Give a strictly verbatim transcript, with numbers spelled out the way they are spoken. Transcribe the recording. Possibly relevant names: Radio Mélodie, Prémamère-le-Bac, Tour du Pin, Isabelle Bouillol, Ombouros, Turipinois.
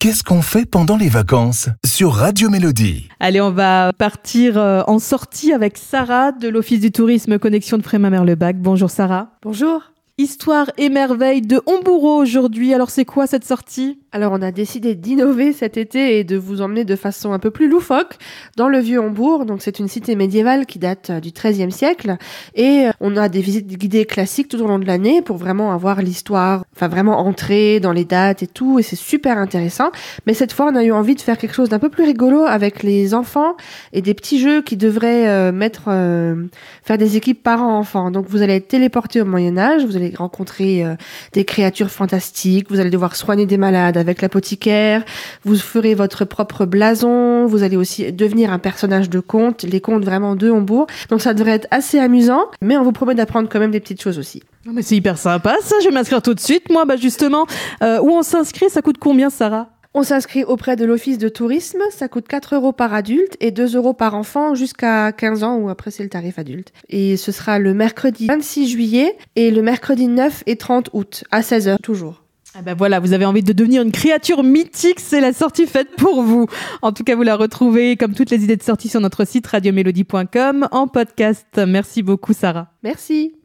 Qu'est-ce qu'on fait pendant les vacances sur Radio Mélodie? Allez, on va partir en sortie avec Sarah de l'Office du tourisme Connexion de Prémamère-le-Bac. Bonjour Sarah. Bonjour. Histoire et merveilles de Ombouros aujourd'hui. Alors c'est quoi cette sortie? Alors on a décidé d'innover cet été et de vous emmener de façon un peu plus loufoque dans le vieux Hombourg. Donc c'est une cité médiévale qui date du treizième siècle et on a des visites guidées classiques tout au long de l'année pour vraiment avoir l'histoire, enfin vraiment entrer dans les dates et tout, et c'est super intéressant. Mais cette fois on a eu envie de faire quelque chose d'un peu plus rigolo avec les enfants et des petits jeux qui devraient euh, mettre euh, faire des équipes parents-enfants. Donc vous allez être téléportés au Moyen-Âge, vous allez rencontrer euh, des créatures fantastiques, vous allez devoir soigner des malades avec l'apothicaire, vous ferez votre propre blason, vous allez aussi devenir un personnage de conte, les contes vraiment de Hombourg. Donc ça devrait être assez amusant, mais on vous promet d'apprendre quand même des petites choses aussi. Non mais c'est hyper sympa ça, je vais m'inscrire tout de suite moi. Bah justement, euh, où on s'inscrit, ça coûte combien Sarah? On s'inscrit auprès de l'Office de tourisme, ça coûte quatre euros par adulte et deux euros par enfant jusqu'à quinze ans, ou après c'est le tarif adulte. Et ce sera le mercredi vingt-six juillet et le mercredi neuf et trente août à seize heures toujours. Ah bah voilà, vous avez envie de devenir une créature mythique, c'est la sortie faite pour vous. En tout cas, vous la retrouvez comme toutes les idées de sortie sur notre site radio mélodie point com en podcast. Merci beaucoup Sarah. Merci.